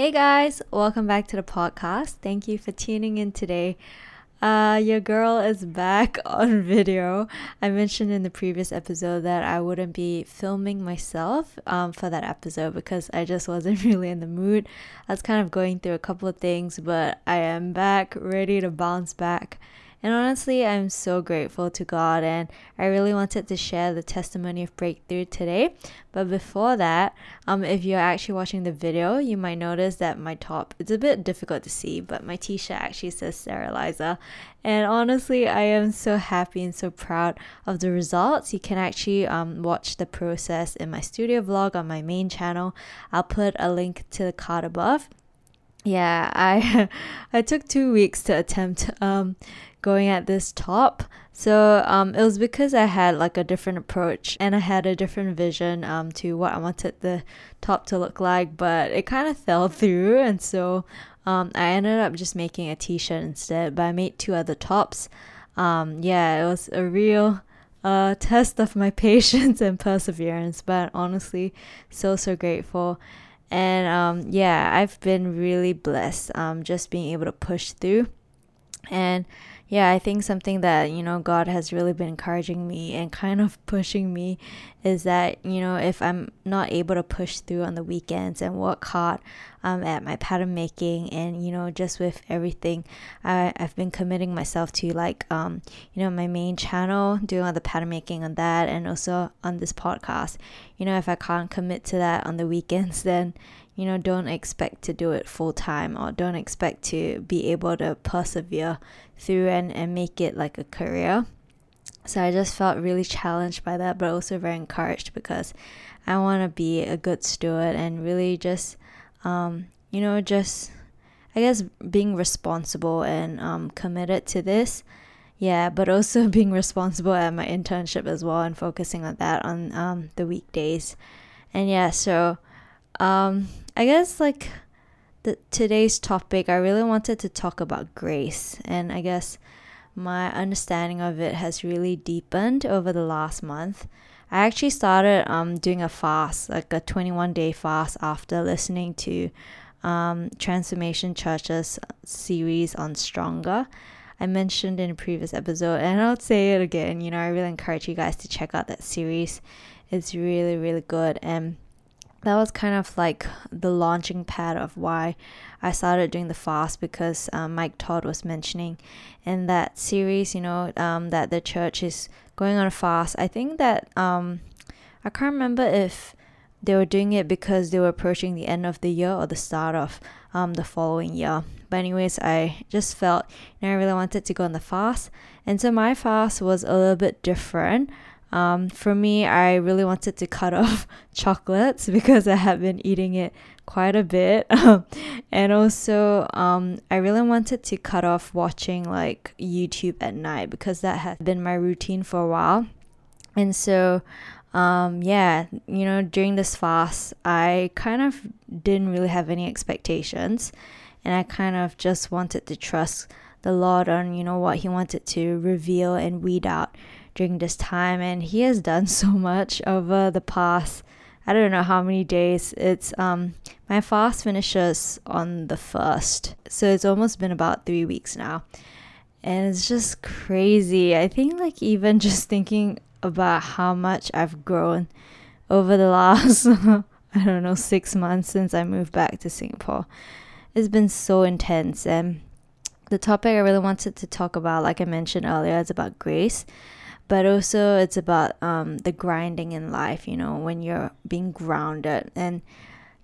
Hey guys, welcome back to the podcast. Thank you for tuning in today. Your girl is back on video. I mentioned in the previous episode that I wouldn't be filming myself for that episode because I just wasn't really in the mood. I was kind of going through a couple of things, but I am back, ready to bounce back. And honestly, I'm so grateful to God, and I really wanted to share the testimony of breakthrough today. But before that, if you're actually watching the video, you might notice that my top, it's a bit difficult to see, but my t-shirt actually says Sarah Liza. And honestly, I am so happy and so proud of the results. You can actually watch the process in my studio vlog on my main channel. I'll put a link to the card above. Yeah, I took 2 weeks to attempt going at this top. So it was because I had like a different approach and I had a different vision to what I wanted the top to look like, but it kind of fell through, and so I ended up just making a t-shirt instead, but I made 2 other tops. Yeah, it was a real test of my patience and perseverance, but honestly so grateful. And yeah, I've been really blessed just being able to push through. And yeah, I think something that, you know, God has really been encouraging me and kind of pushing me is that, you know, if I'm not able to push through on the weekends and work hard at my pattern making and, you know, just with everything I've been committing myself to, like, you know, my main channel, doing all the pattern making on that and also on this podcast, you know, if I can't commit to that on the weekends, then, you know, don't expect to do it full time or don't expect to be able to persevere through and make it like a career. So I just felt really challenged by that, but also very encouraged because I want to be a good steward and really just, you know, just, I guess, being responsible and committed to this. Yeah, but also being responsible at my internship as well and focusing on that on the weekdays. And yeah, so I guess like today's topic, I really wanted to talk about grace, and I guess my understanding of it has really deepened over the last month. I actually started doing a fast, like a 21-day fast, after listening to Transformation Church's series on Stronger. I mentioned in a previous episode, and I'll say it again, you know, I really encourage you guys to check out that series. It's really, really good, and that was kind of like the launching pad of why I started doing the fast, because Mike Todd was mentioning in that series, you know, that the church is going on a fast. I think that, I can't remember if they were doing it because they were approaching the end of the year or the start of the following year. But anyways, I just felt, you know, I really wanted to go on the fast. And so my fast was a little bit different. For me, I really wanted to cut off chocolates because I had been eating it quite a bit. And also, I really wanted to cut off watching like YouTube at night because that had been my routine for a while. And so, yeah, you know, during this fast, I kind of didn't really have any expectations, and I kind of just wanted to trust the Lord on, you know, what He wanted to reveal and weed out during this time. And He has done so much over the past, I don't know how many days. It's my fast finishes on the 1st, so it's almost been about 3 weeks now, and it's just crazy. I think like even just thinking about how much I've grown over the last I don't know, 6 months since I moved back to Singapore. It's been so intense, and the topic I really wanted to talk about, like I mentioned earlier, is about grace. But also it's about the grinding in life, you know, when you're being grounded. And,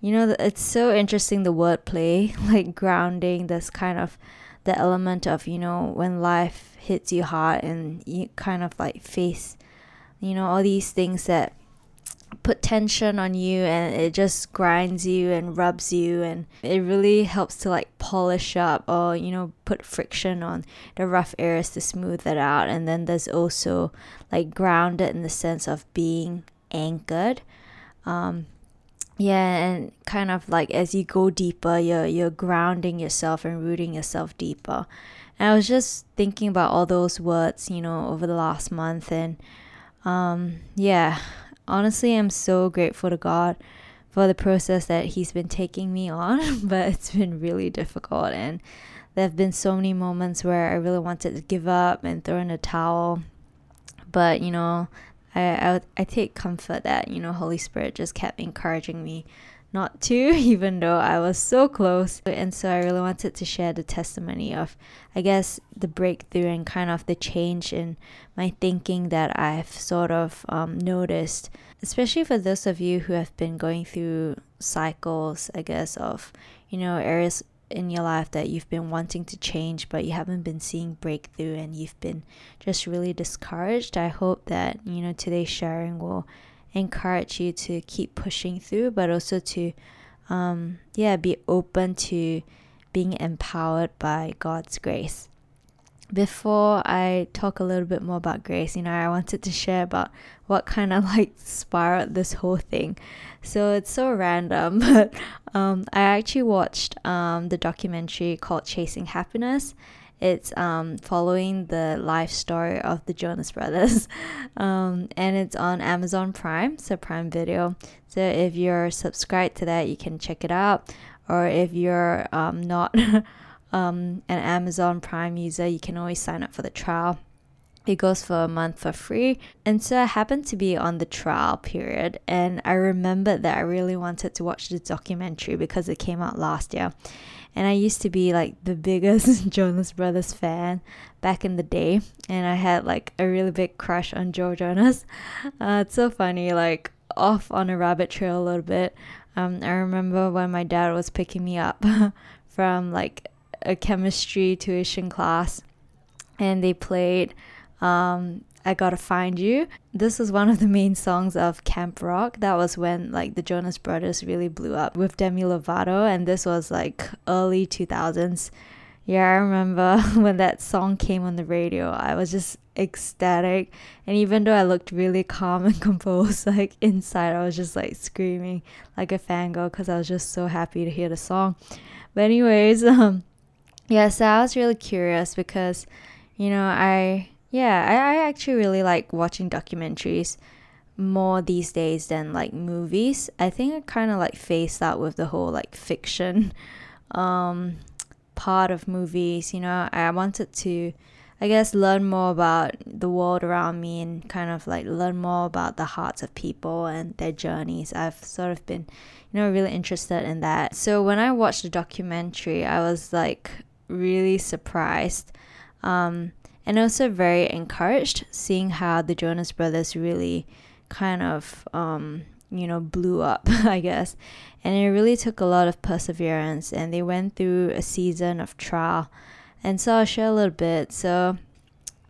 you know, it's so interesting, the word play, like grounding, that's kind of the element of, you know, when life hits you hard and you kind of like face, you know, all these things that put tension on you, and it just grinds you and rubs you, and it really helps to like polish up or, you know, put friction on the rough areas to smooth it out. And then there's also like grounded in the sense of being anchored, yeah, and kind of like as you go deeper, you're grounding yourself and rooting yourself deeper. And I was just thinking about all those words, you know, over the last month, and yeah, honestly, I'm so grateful to God for the process that he's been taking me on, but it's been really difficult, and there have been so many moments where I really wanted to give up and throw in a towel. But, you know, I take comfort that, you know, Holy Spirit just kept encouraging me not to, even though I was so close. And so I really wanted to share the testimony of, I guess, the breakthrough and kind of the change in my thinking that I've sort of noticed, especially for those of you who have been going through cycles, I guess, of, you know, areas in your life that you've been wanting to change but you haven't been seeing breakthrough and you've been just really discouraged. I hope that, you know, today's sharing will encourage you to keep pushing through, but also to be open to being empowered by God's grace. Before I talk a little bit more about grace, you know, I wanted to share about what kind of like spiraled this whole thing. So it's so random, but I actually watched the documentary called Chasing Happiness. It's following the life story of the Jonas Brothers, and it's on Amazon Prime, so Prime Video. So if you're subscribed to that, you can check it out, or if you're not an Amazon Prime user, you can always sign up for the trial. It goes for a month for free. And so I happened to be on the trial period, and I remembered that I really wanted to watch the documentary because it came out last year, and I used to be like the biggest Jonas Brothers fan back in the day, and I had like a really big crush on Joe Jonas. It's so funny, like off on a rabbit trail a little bit. I remember when my dad was picking me up from like a chemistry tuition class, and they played I Gotta Find You. This was one of the main songs of Camp Rock. That was when like the Jonas Brothers really blew up with Demi Lovato, and this was like early 2000s. Yeah, I remember when that song came on the radio, I was just ecstatic, and even though I looked really calm and composed, like inside I was just like screaming like a fangirl because I was just so happy to hear the song. But anyways, so I was really curious because, you know, I actually really like watching documentaries more these days than like movies. I think I kind of like phased out with the whole like fiction part of movies. You know, I wanted to, I guess, learn more about the world around me and kind of like learn more about the hearts of people and their journeys. I've sort of been, you know, really interested in that. So when I watched the documentary, I was like really surprised and also very encouraged, seeing how the Jonas Brothers really kind of, you know, blew up, I guess. And it really took a lot of perseverance, and they went through a season of trial. And so I'll share a little bit. So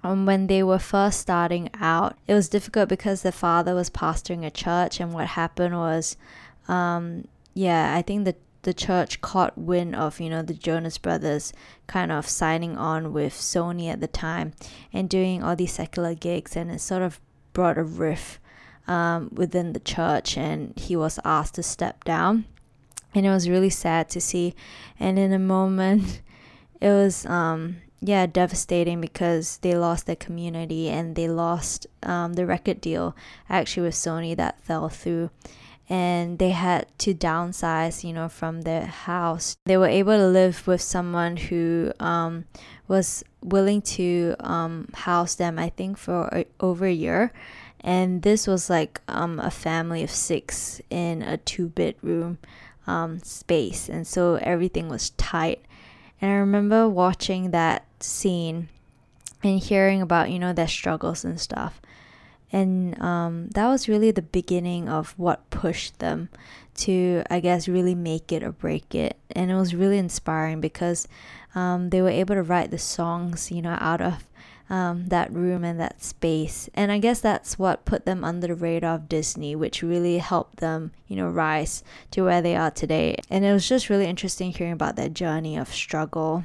when they were first starting out, it was difficult because their father was pastoring a church. And what happened was, I think the church caught wind of, you know, the Jonas Brothers kind of signing on with Sony at the time and doing all these secular gigs. And it sort of brought a rift within the church, and he was asked to step down. And it was really sad to see. And in a moment, it was devastating because they lost their community, and they lost the record deal actually with Sony that fell through, and they had to downsize, you know, from their house. They were able to live with someone who was willing to house them, I think, for over a year. And this was like a family of 6 in a 2-bedroom space, and so everything was tight. And I remember watching that scene and hearing about, you know, their struggles and stuff. And that was really the beginning of what pushed them to, I guess, really make it or break it. And it was really inspiring because they were able to write the songs, you know, out of that room and that space. And I guess that's what put them under the radar of Disney, which really helped them, you know, rise to where they are today. And it was just really interesting hearing about their journey of struggle,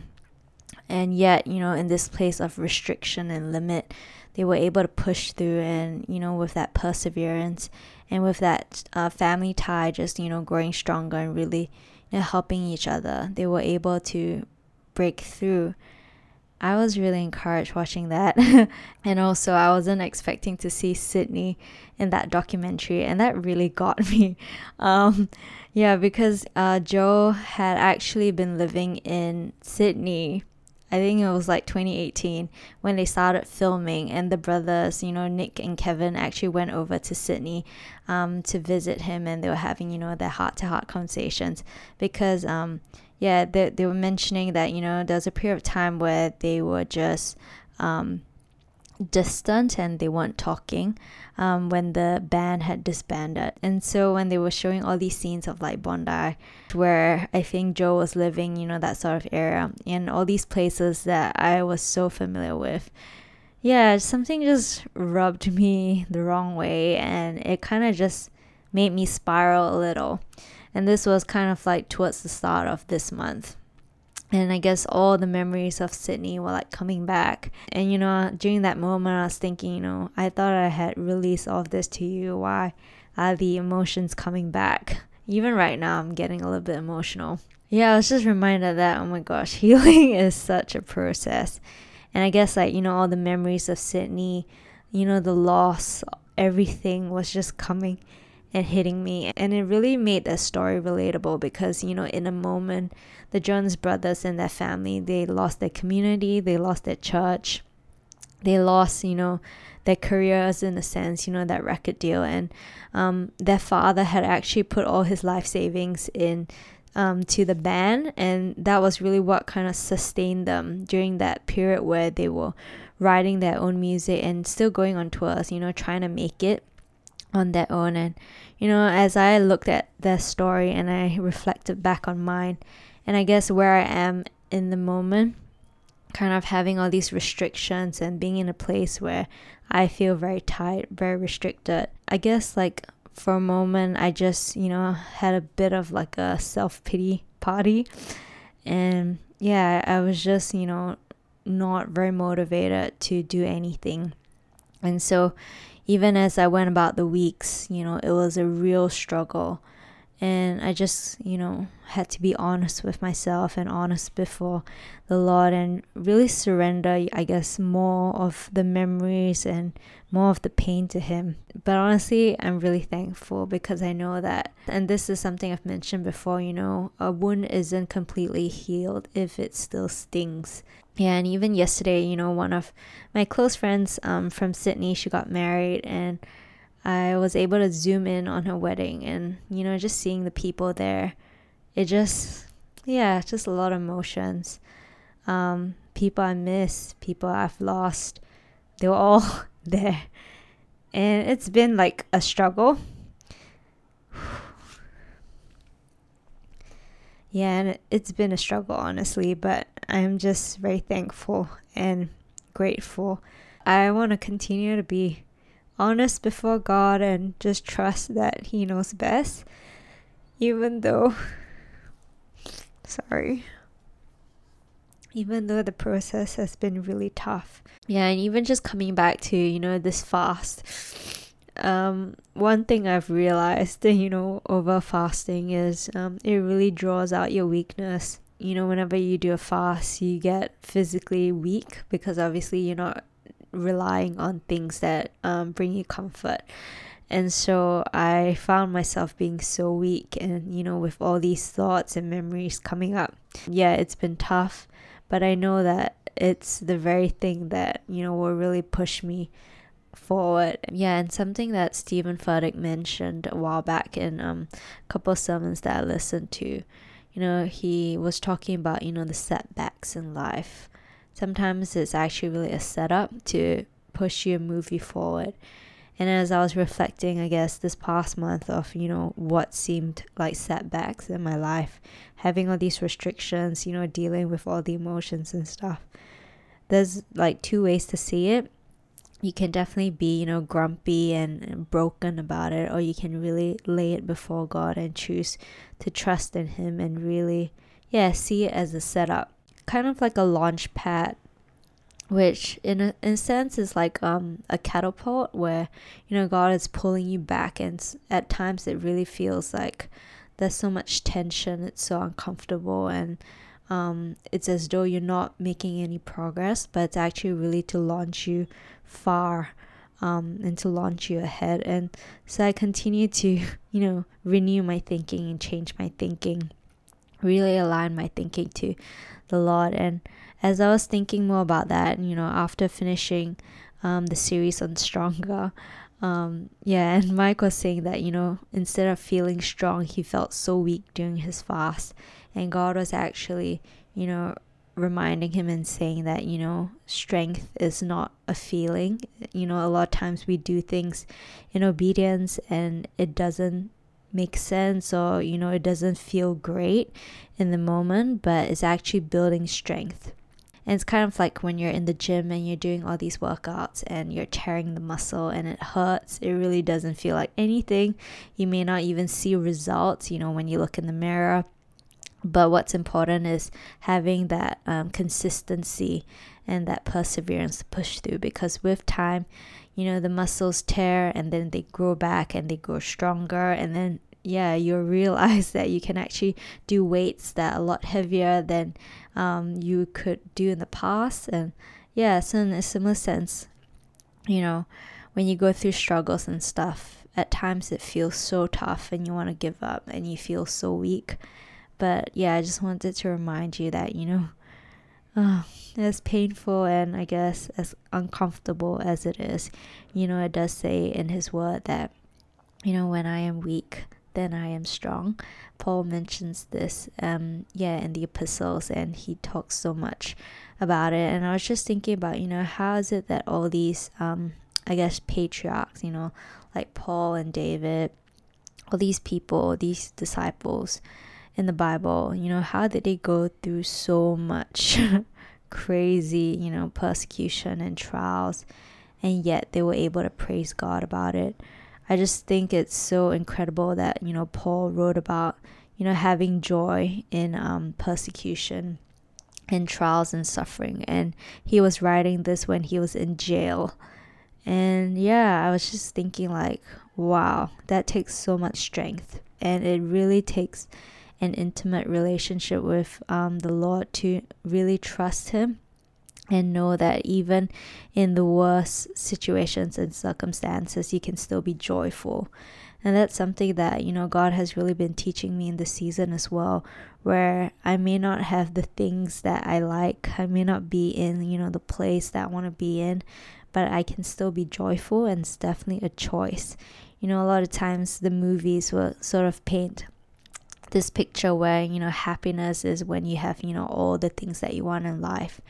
and yet, you know, in this place of restriction and limit, they were able to push through. And, you know, with that perseverance and with that family tie just, you know, growing stronger and really, you know, helping each other, they were able to break through. I was really encouraged watching that. And also, I wasn't expecting to see Sydney in that documentary, and that really got me. Because Joe had actually been living in Sydney, I think it was like 2018 when they started filming, and the brothers, Nick and Kevin, actually went over to Sydney to visit him, and they were having, their heart-to-heart conversations because, they were mentioning that, there was a period of time where they were just distant and they weren't talking when the band had disbanded. And so when they were showing all these scenes of like Bondi, where I think Joe was living, that sort of area, and all these places that I was so familiar with, something just rubbed me the wrong way, and it kind of just made me spiral a little. And this was kind of like towards the start of this month. And I guess all the memories of Sydney were like coming back. And, during that moment, I was thinking, I thought I had released all of this to you. Why are the emotions coming back? Even right now, I'm getting a little bit emotional. I was just reminded that, oh my gosh, healing is such a process. And I guess like, all the memories of Sydney, the loss, everything was just coming and hitting me, and it really made that story relatable because in a moment the Jonas brothers and their family, they lost their community, they lost their church, they lost their careers in a sense, that record deal, and their father had actually put all his life savings in to the band, and that was really what kind of sustained them during that period where they were writing their own music and still going on tours, trying to make it on their own. And as I looked at their story and I reflected back on mine, and I guess where I am in the moment, kind of having all these restrictions and being in a place where I feel very tight, very restricted, I guess like for a moment I just had a bit of like a self-pity party, and I was just not very motivated to do anything. And so even as I went about the weeks, it was a real struggle. And I just, had to be honest with myself and honest before the Lord and really surrender, I guess, more of the memories and more of the pain to Him. But honestly, I'm really thankful because I know that, and this is something I've mentioned before, a wound isn't completely healed if it still stings. And even yesterday, one of my close friends from Sydney, she got married, and I was able to zoom in on her wedding, and just seeing the people there, it just just a lot of emotions. People I miss, people I've lost, they were all there, and it's been like a struggle. And it's been a struggle, honestly, but I'm just very thankful and grateful. I want to continue to be honest before God and just trust that He knows best, even though the process has been really tough. And even just coming back to this fast, one thing I've realized over fasting is it really draws out your weakness. Whenever you do a fast, you get physically weak because obviously you're not relying on things that bring you comfort. And so I found myself being so weak, and with all these thoughts and memories coming up, it's been tough, but I know that it's the very thing that will really push me forward. And something that Stephen Furtick mentioned a while back in a couple of sermons that I listened to, he was talking about the setbacks in life. Sometimes it's actually really a setup to push you and move you forward. And as I was reflecting, I guess, this past month of, what seemed like setbacks in my life, having all these restrictions, dealing with all the emotions and stuff, there's like two ways to see it. You can definitely be, grumpy and broken about it, or you can really lay it before God and choose to trust in Him and really, see it as a setup. Kind of like a launch pad, which in a sense is like a catapult where God is pulling you back, and at times it really feels like there's so much tension, it's so uncomfortable, and It's as though you're not making any progress, but it's actually really to launch you far and to launch you ahead. And so I continue to, renew my thinking and change my thinking, really align my thinking to the Lord. And as I was thinking more about that, after finishing the series on Stronger, and Mike was saying that, instead of feeling strong, he felt so weak during his fast. And God was actually, reminding him and saying that, strength is not a feeling. A lot of times we do things in obedience and it doesn't make sense, or, it doesn't feel great in the moment, but it's actually building strength. And it's kind of like when you're in the gym and you're doing all these workouts and you're tearing the muscle and it hurts. It really doesn't feel like anything. You may not even see results, when you look in the mirror. But what's important is having that consistency and that perseverance to push through, because with time, the muscles tear and then they grow back and they grow stronger. And then, you'll realize that you can actually do weights that are a lot heavier than you could do in the past. And so in a similar sense, when you go through struggles and stuff, at times it feels so tough and you want to give up and you feel so weak. But I just wanted to remind you that, as painful and I guess as uncomfortable as it is, it does say in his word that, when I am weak, then I am strong. Paul mentions this, in the epistles, and he talks so much about it. And I was just thinking about, how is it that all these, patriarchs, like Paul and David, all these people, these disciples in the Bible, how did they go through so much crazy, persecution and trials, and yet they were able to praise God about it? I just think it's so incredible that, Paul wrote about, having joy in persecution and trials and suffering. And he was writing this when he was in jail. And I was just thinking like, wow, that takes so much strength. And it really takes an intimate relationship with the Lord to really trust him and know that even in the worst situations and circumstances, you can still be joyful. And that's something that, God has really been teaching me in this season as well, where I may not have the things that I like. I may not be in, the place that I want to be in, but I can still be joyful, and it's definitely a choice. A lot of times the movies will sort of paint this picture where, happiness is when you have, all the things that you want in life.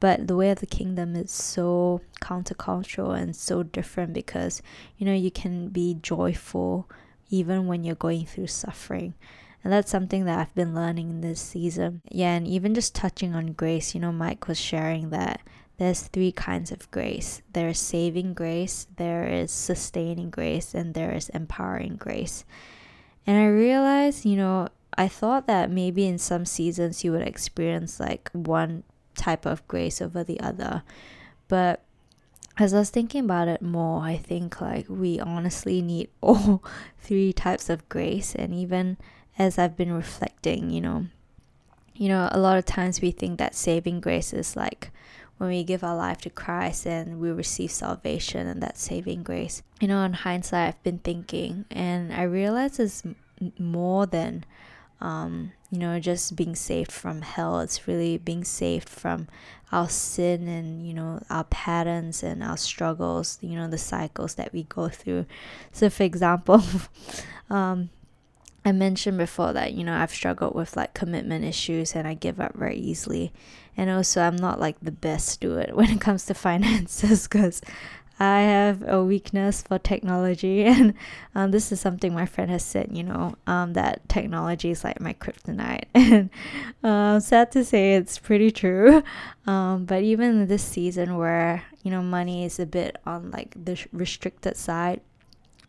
But the way of the kingdom is so countercultural and so different, because, you can be joyful even when you're going through suffering. And that's something that I've been learning in this season. And even just touching on grace, Mike was sharing that there's three kinds of grace. There is saving grace, there is sustaining grace, and there is empowering grace. And I realized, I thought that maybe in some seasons you would experience like one type of grace over the other. But as I was thinking about it more, I think like we honestly need all three types of grace. And even as I've been reflecting, a lot of times we think that saving grace is like when we give our life to Christ and we receive salvation and that saving grace. In hindsight, I've been thinking and I realize it's more than, just being saved from hell. It's really being saved from our sin and, our patterns and our struggles, the cycles that we go through. So for example, I mentioned before that, I've struggled with like commitment issues and I give up very easily. And also I'm not like the best steward when it comes to finances, because I have a weakness for technology. And this is something my friend has said, that technology is like my kryptonite. And sad to say, it's pretty true. But even this season where, money is a bit on like the restricted side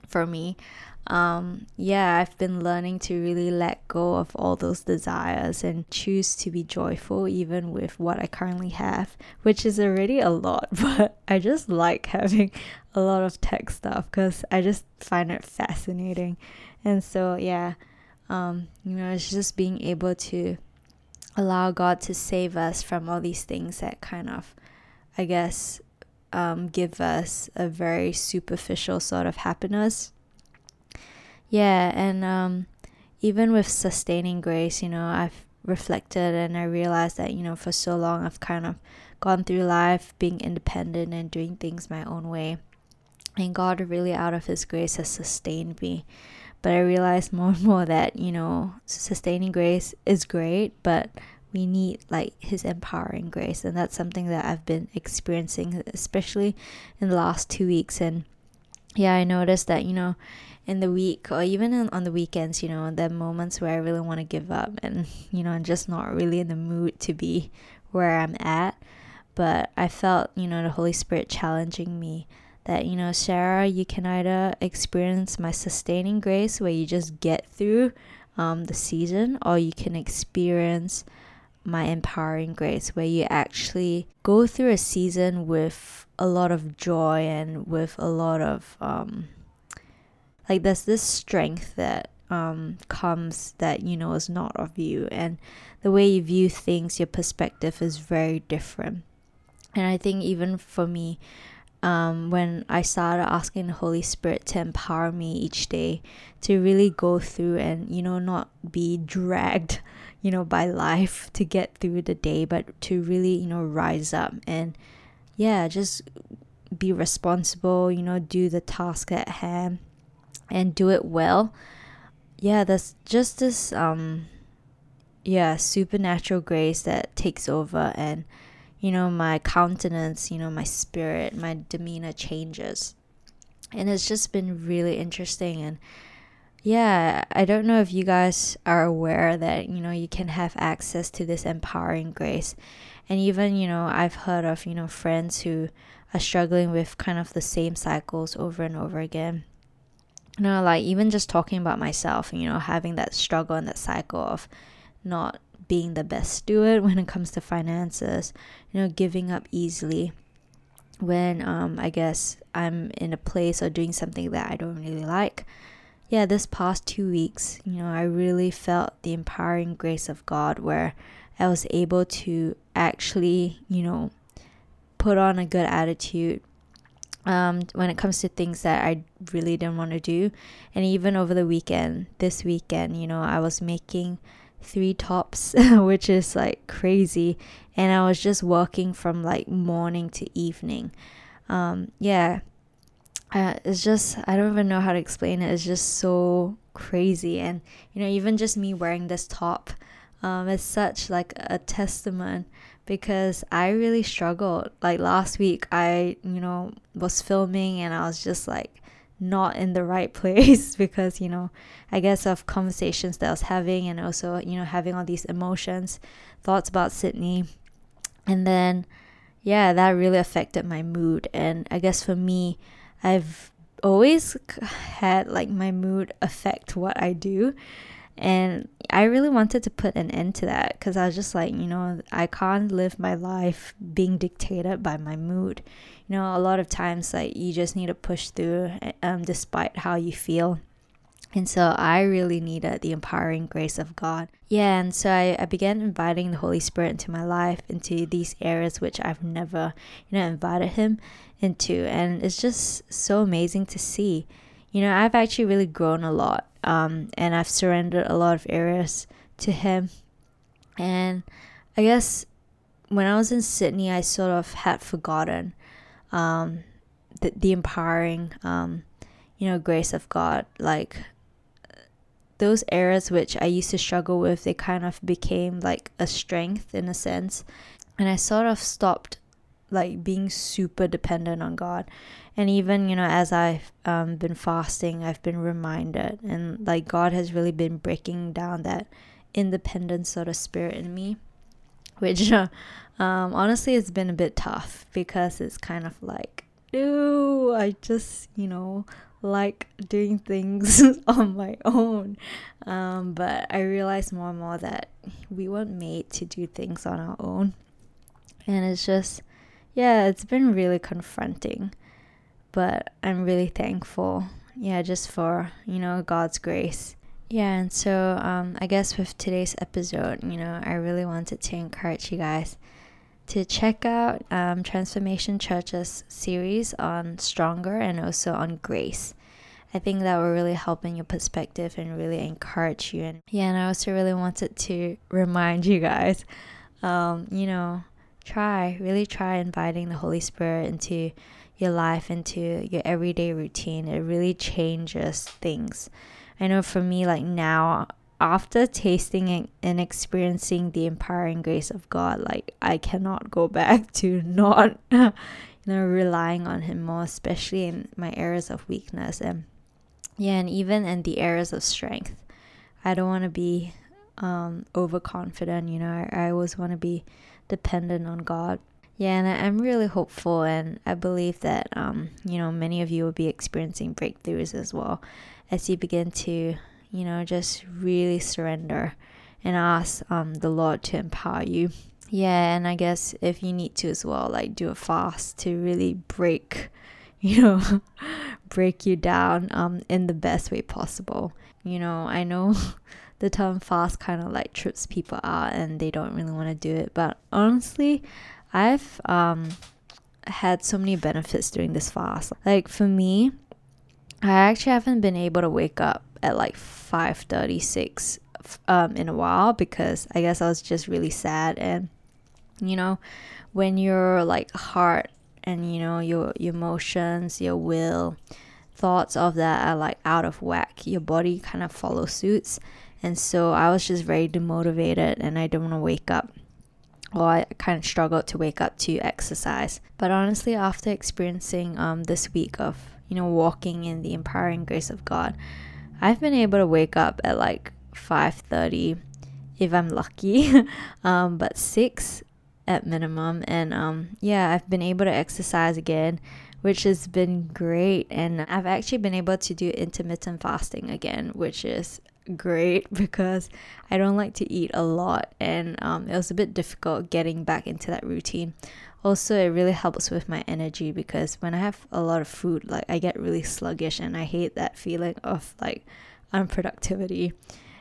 for me, I've been learning to really let go of all those desires and choose to be joyful even with what I currently have, which is already a lot. But I just like having a lot of tech stuff because I just find it fascinating. And so it's just being able to allow God to save us from all these things that kind of, I guess, give us a very superficial sort of happiness. Yeah, and even with sustaining grace, you know, I've reflected and I realized that, you know, for so long I've kind of gone through life being independent and doing things my own way. And God really, out of His grace, has sustained me. But I realized more and more that, you know, sustaining grace is great, but we need like His empowering grace. And that's something that I've been experiencing, especially in the last 2 weeks. And yeah, I noticed that, you know, in the week or even on the weekends, you know, there are moments where I really want to give up and, you know, I'm just not really in the mood to be where I'm at. But I felt, you know, the Holy Spirit challenging me that, you know, Sarah, you can either experience my sustaining grace where you just get through the season, or you can experience my empowering grace where you actually go through a season with a lot of joy and with a lot of like there's this strength that comes that, you know, is not of you, and the way you view things, your perspective is very different. And I think even for me, when I started asking the Holy Spirit to empower me each day to really go through and, you know, not be dragged, you know, by life to get through the day, but to really, you know, rise up and, yeah, just be responsible, you know, do the task at hand and do it well. Yeah, there's just this, supernatural grace that takes over and, you know, my countenance, you know, my spirit, my demeanor changes. And it's just been really interesting. And yeah, I don't know if you guys are aware that, you know, you can have access to this empowering grace. And even, you know, I've heard of, you know, friends who are struggling with kind of the same cycles over and over again. You know, like even just talking about myself, you know, having that struggle and that cycle of not being the best steward when it comes to finances, you know, giving up easily when I guess I'm in a place or doing something that I don't really like. Yeah, this past 2 weeks, you know, I really felt the empowering grace of God where I was able to actually, you know, put on a good attitude when it comes to things that I really didn't want to do. And even over the weekend, this weekend, you know, I was making 3 tops which is like crazy, and I was just working from like morning to evening. It's just, I don't even know how to explain it. It's just so crazy. And you know, even just me wearing this top is such like a testament, because I really struggled. Like last week I, you know, was filming and I was just like not in the right place because, you know, I guess of conversations that I was having and also, you know, having all these emotions, thoughts about Sydney. And then, yeah, that really affected my mood. And I guess for me, I've always had like my mood affect what I do. And I really wanted to put an end to that because I was just like, you know, I can't live my life being dictated by my mood. You know, a lot of times like you just need to push through despite how you feel. And so I really needed the empowering grace of God. Yeah, and so I began inviting the Holy Spirit into my life, into these areas which I've never, you know, invited Him into. And it's just so amazing to see. You know, I've actually really grown a lot, and I've surrendered a lot of areas to Him. And I guess when I was in Sydney, I sort of had forgotten the empowering, you know, grace of God. Like those areas which I used to struggle with, they kind of became like a strength in a sense. And I sort of stopped like being super dependent on God. And even, you know, as I've been fasting, I've been reminded, and like God has really been breaking down that independent sort of spirit in me, which honestly it's been a bit tough because it's kind of like, no, I just, you know, like doing things on my own. But I realized more and more that we weren't made to do things on our own. And it's just, yeah, it's been really confronting, but I'm really thankful, yeah, just for, you know, God's grace. Yeah, and so I guess with today's episode, you know, I really wanted to encourage you guys to check out Transformation Church's series on Stronger and also on Grace. I think that will really help in your perspective and really encourage you. And I also really wanted to remind you guys, you know, really try inviting the Holy Spirit into your life, into your everyday routine. It really changes things. I know for me, like now, after tasting and experiencing the empowering grace of God, like I cannot go back to not, you know, relying on Him more, especially in my areas of weakness and even in the areas of strength. I don't want to be overconfident, you know. I always want to be dependent on God. Yeah, and I'm really hopeful, and I believe that, you know, many of you will be experiencing breakthroughs as well as you begin to, you know, just really surrender and ask the Lord to empower you. Yeah, and I guess if you need to as well, like do a fast to really break, you know, break you down in the best way possible. You know, I know the term fast kind of like trips people out and they don't really want to do it. But honestly, I've had so many benefits during this fast. Like for me, I actually haven't been able to wake up at like 5:36 in a while because I guess I was just really sad. And you know, when your like heart and you know your emotions, your will, thoughts of that are like out of whack, your body kind of follows suits. And so I was just very demotivated and I didn't want to wake up. Or I kind of struggled to wake up to exercise. But honestly, after experiencing this week of, you know, walking in the empowering grace of God, I've been able to wake up at like 5:30 if I'm lucky, but 6 at minimum. And yeah, I've been able to exercise again, which has been great. And I've actually been able to do intermittent fasting again, which is great because I don't like to eat a lot, and it was a bit difficult getting back into that routine. Also, it really helps with my energy because when I have a lot of food, like I get really sluggish and I hate that feeling of like unproductivity.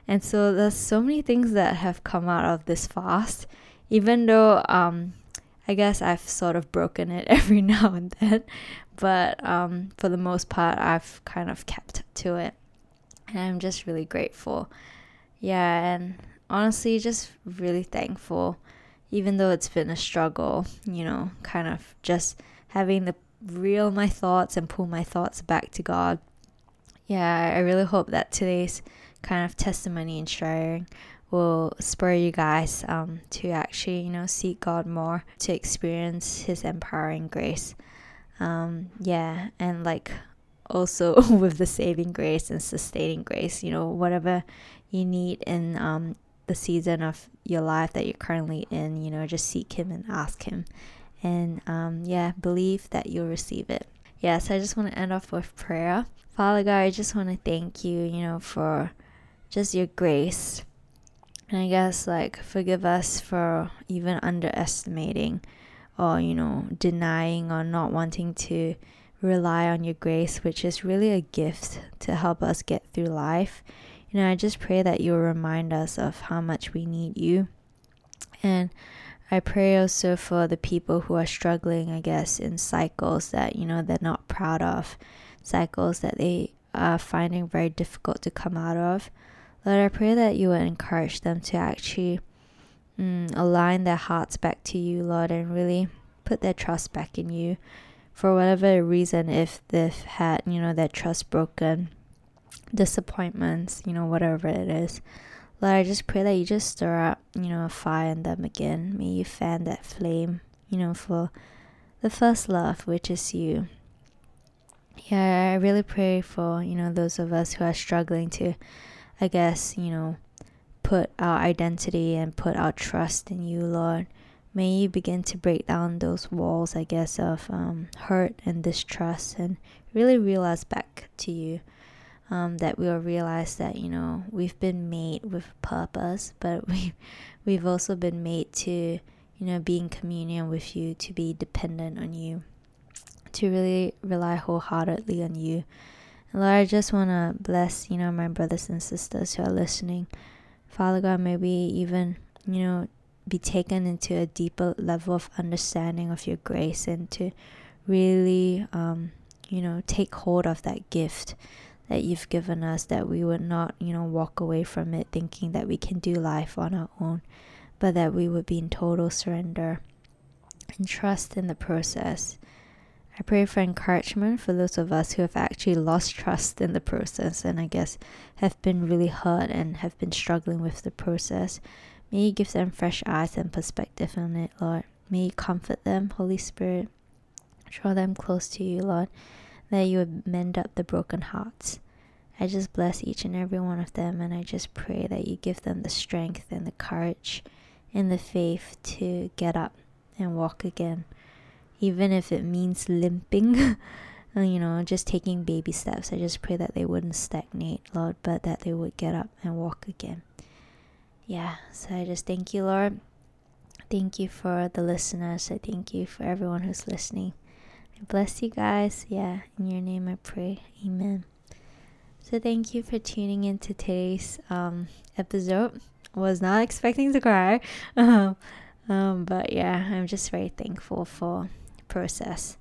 And so there's so many things that have come out of this fast, even though I guess I've sort of broken it every now and then, but for the most part I've kind of kept to it. And I'm just really grateful. Yeah, and honestly, just really thankful. Even though it's been a struggle, you know, kind of just having to reel my thoughts and pull my thoughts back to God. Yeah, I really hope that today's kind of testimony and sharing will spur you guys to actually, you know, seek God more, to experience His empowering grace. Yeah, and like also with the saving grace and sustaining grace, you know, whatever you need in the season of your life that you're currently in, you know, just seek Him and ask Him, and yeah, believe that you'll receive it. Yeah, so I just want to end off with prayer. Father God, I just want to thank you, you know, for just your grace, and I guess like forgive us for even underestimating or, you know, denying or not wanting to rely on your grace, which is really a gift to help us get through life. You know, I just pray that you'll remind us of how much we need you. And I pray also for the people who are struggling, I guess, in cycles that, you know, they're not proud of, cycles that they are finding very difficult to come out of. Lord, I pray that you will encourage them to actually align their hearts back to you, Lord, and really put their trust back in you. For whatever reason, if they've had, you know, their trust broken, disappointments, you know, whatever it is, Lord, I just pray that you just stir up, you know, a fire in them again. May you fan that flame, you know, for the first love, which is you. Yeah, I really pray for, you know, those of us who are struggling to, I guess, you know, put our identity and put our trust in you, Lord. May you begin to break down those walls, I guess, of hurt and distrust, and really realize back to you that we'll realize that, you know, we've been made with purpose, but we've also been made to, you know, be in communion with you, to be dependent on you, to really rely wholeheartedly on you. Lord, I just want to bless, my brothers and sisters who are listening. Father God, maybe even, be taken into a deeper level of understanding of your grace and to really, take hold of that gift that you've given us, that we would not, walk away from it thinking that we can do life on our own, but that we would be in total surrender and trust in the process. I pray for encouragement for those of us who have actually lost trust in the process and I guess have been really hurt and have been struggling with the process. May you give them fresh eyes and perspective on it, Lord. May you comfort them, Holy Spirit. Draw them close to you, Lord, that you would mend up the broken hearts. I just bless each and every one of them, and I just pray that you give them the strength and the courage and the faith to get up and walk again, even if it means limping, just taking baby steps. I just pray that they wouldn't stagnate, Lord, but that they would get up and walk again. Yeah, so I just thank you, Lord. Thank you for the listeners. I thank you for everyone who's listening. I bless you guys. Yeah, in your name I pray. Amen. So thank you for tuning in to today's episode. Was not expecting to cry. But yeah, I'm just very thankful for the process,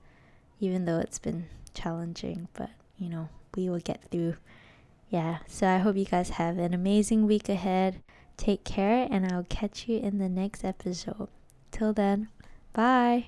even though it's been challenging. But, we will get through. Yeah, so I hope you guys have an amazing week ahead. Take care, and I'll catch you in the next episode. Till then, bye.